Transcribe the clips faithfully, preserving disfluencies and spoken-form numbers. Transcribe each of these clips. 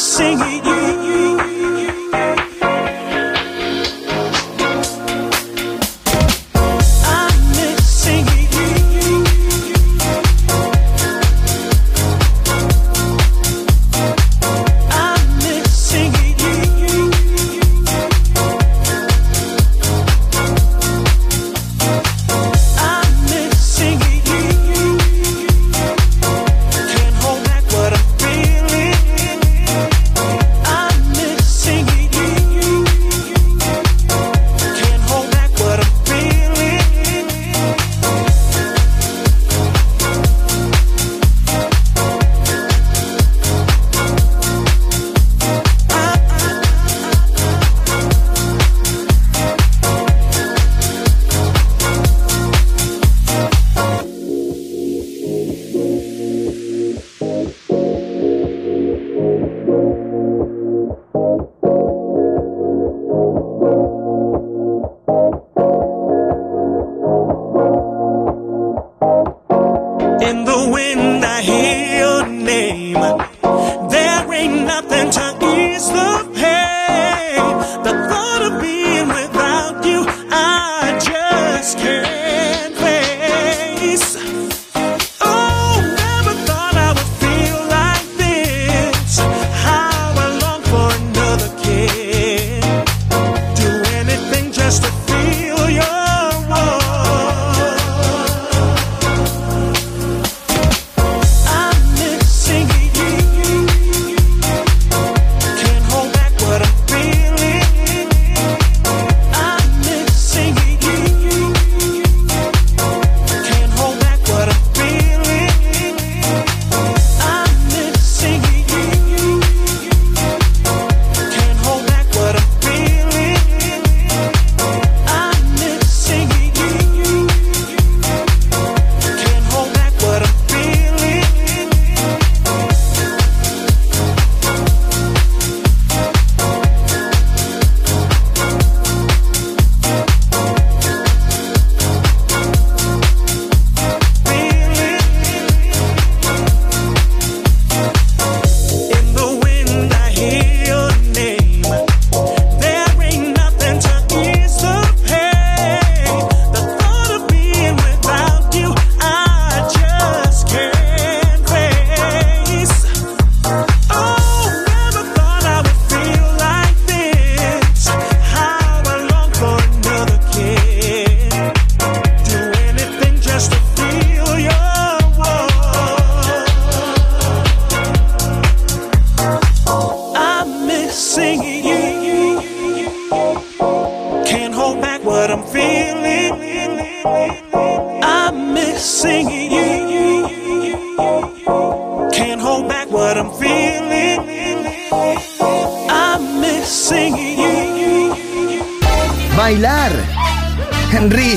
sing it.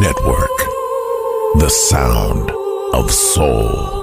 Network, the sound of soul.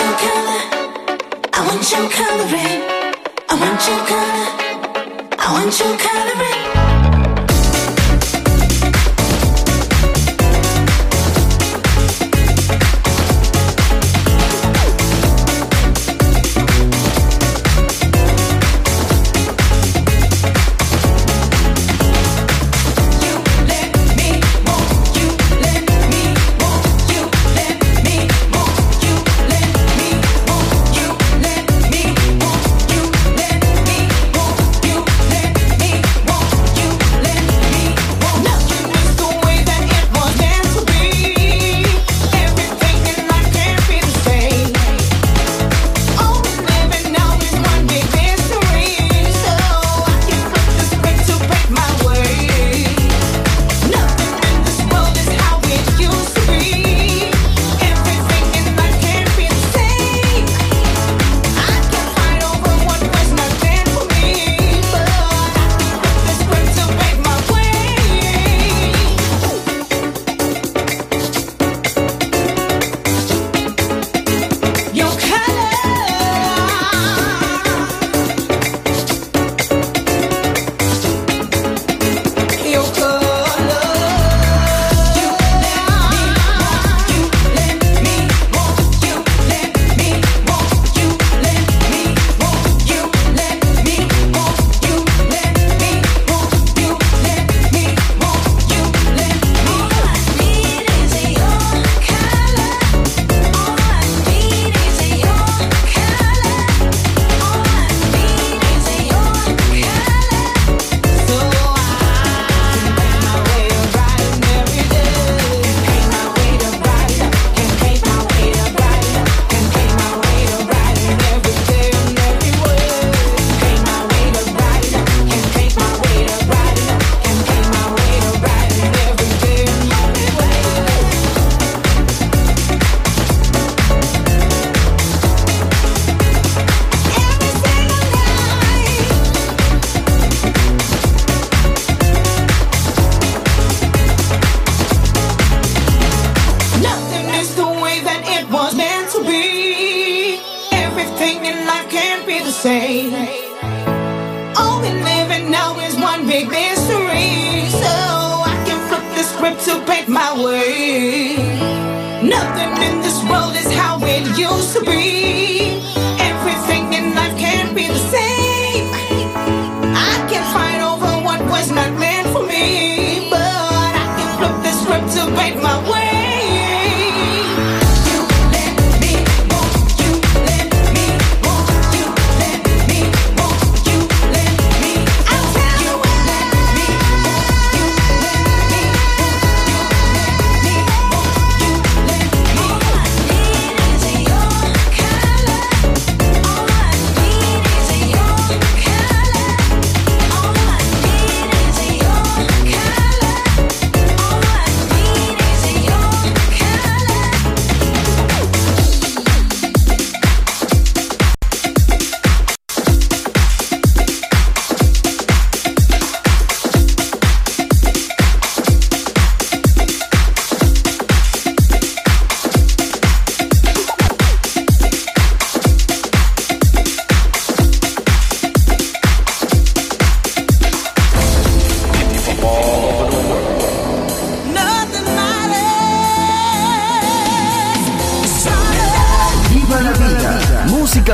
your color, I want your coloring, I want your color, I want your coloring.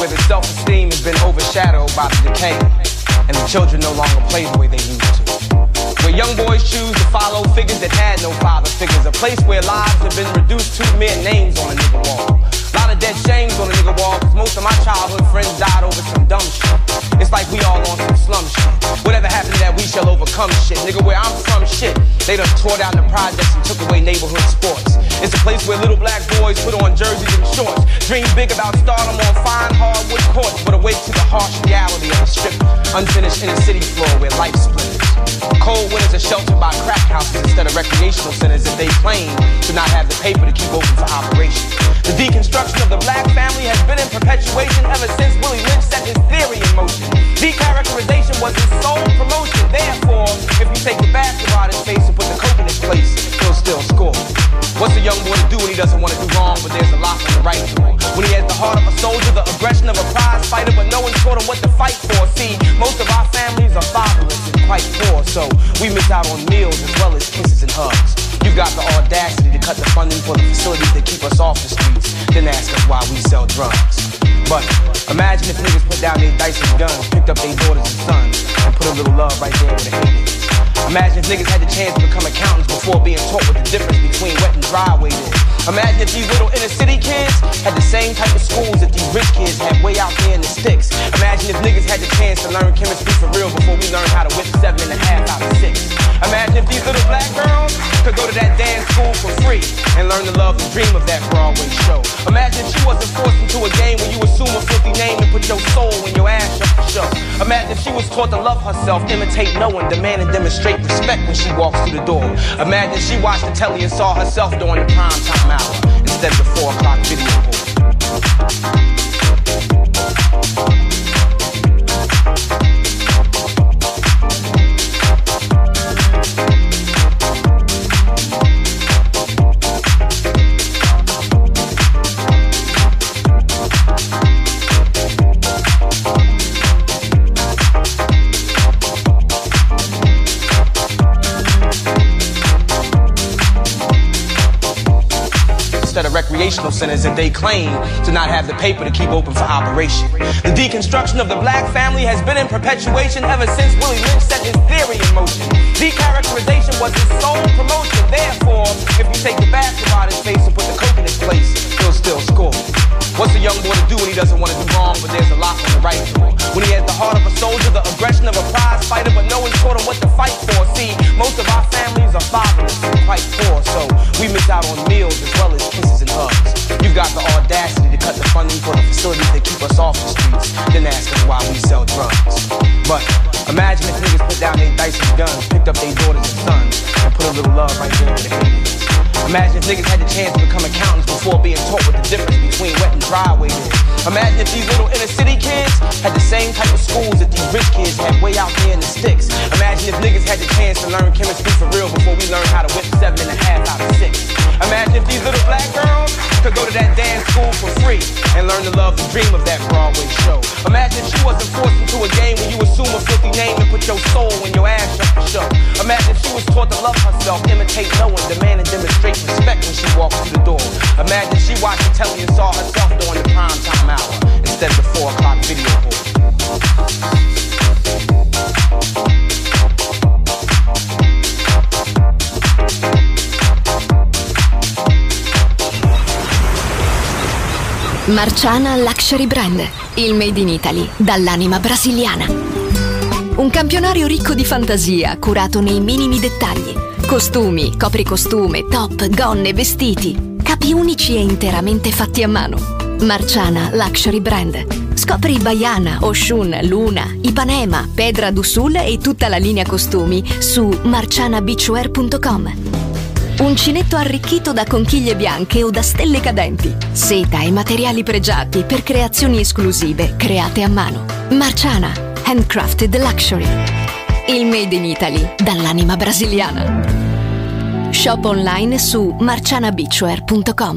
where the self-esteem has been overshadowed by the decay, and the children no longer play the way they used to. Where young boys choose to follow figures that had no father figures, a place where lives have been reduced to mere names on a nigga wall. A lot of dead shames on a nigga wall, cause most of my childhood friends died over some dumb shit. It's like we all on some slum shit. Whatever happened to that we shall overcome shit. Nigga, where I'm from shit, they done tore down the projects and took away neighborhood sports. It's a place where little black boys put on jerseys and shorts, dream big about stardom on fine hardwood courts, but awake to the harsh reality of the strip, unfinished inner city floor where life splinters. Cold winters are sheltered by crack houses instead of recreational centers if they claim to not have the paper to keep open for operation. The deconstruction of the black family has been in perpetuation ever since Willie Lynch set his theory in motion. Decharacterization was his sole promotion. Therefore, if you take the basketball out of space and put the coke in its place, he'll still score. What's a young boy to do when he doesn't want to do wrong, but there's a lot on the right to it? When he has the heart of a soldier, the aggression of a prize fighter, but no one taught him what to fight for. See, most of our families are fatherless and quite poor, so we miss out on meals as well as kisses and hugs. You've got the audacity to cut the funding for the facilities that keep us off the streets, then ask us why we sell drugs. But imagine if niggas put down their dice and guns, picked up their daughters and sons, and put a little love right there with the hate. Imagine if niggas had the chance to become accountants before being taught what the difference between wet and dry weight is. Imagine if these little inner city kids had the same type of schools that these rich kids had way out there in the sticks. Imagine if niggas had the chance to learn chemistry for real before we learned how to whip seven and a half out of six. Imagine if these little black girls could go to that dance school for free and learn to love and dream of that Broadway show. Imagine if she wasn't forced into a game where you assume a filthy name and put your soul in your ass up for show. Imagine if she was taught to love herself, imitate no one, demand and demonstrate respect when she walks through the door. Imagine she watched the telly and saw herself during the prime time hour instead of the four o'clock video centers that they claim to not have the paper to keep open for operation. The deconstruction of the black family has been in perpetuation ever since Willie Lynch set his theory in motion. Decharacterization was his sole promotion. Therefore, if you take the basketball out of space and put the coke in its place, he'll still score. What's a young boy to do when he doesn't want to do wrong, but there's a lot on the right to it? When he has the heart of a soldier, the aggression of a prize fighter, but no one taught him what to fight for. See, most of our families are fatherless and quite poor, so we miss out on meals as well as kisses and hugs. You've got the audacity to cut the funding for the facilities that keep us off the streets, then ask us why we sell drugs. But imagine if niggas put down their dice and guns, picked up their daughters and sons, and put a little love right there with the haters. Imagine if niggas had the chance to become accountants before being taught what the difference between wet and dry weight is. Imagine if these little inner city kids had the same type of schools that these rich kids had way out there in the sticks. Imagine if niggas had the chance to learn chemistry for real before we learned how to whip seven and a half out of six. Imagine if these little black girls could go to that dance school for free and learn to love and dream of that Broadway show. Imagine if she wasn't forced into a game where you assume a filthy name and put your soul in your ass up for show. Imagine if she was taught to love herself, imitate no one, demand and demonstrate respect when she walks through the door. Imagine she watched the telly and saw herself during the prime time hour instead of the four o'clock video board. Marciana Luxury Brand, il made in Italy dall'anima brasiliana. Un campionario ricco di fantasia, curato nei minimi dettagli. Costumi, copricostume, top, gonne, vestiti. Capi unici e interamente fatti a mano. Marciana Luxury Brand. Scopri Baiana, Oshun, Luna, Ipanema, Pedra do Sul e tutta la linea costumi su marciana beachwear punto com. Uncinetto arricchito da conchiglie bianche o da stelle cadenti. Seta e materiali pregiati per creazioni esclusive create a mano. Marciana, handcrafted luxury. Il made in Italy dall'anima brasiliana. Shop online su marciana beachwear punto com.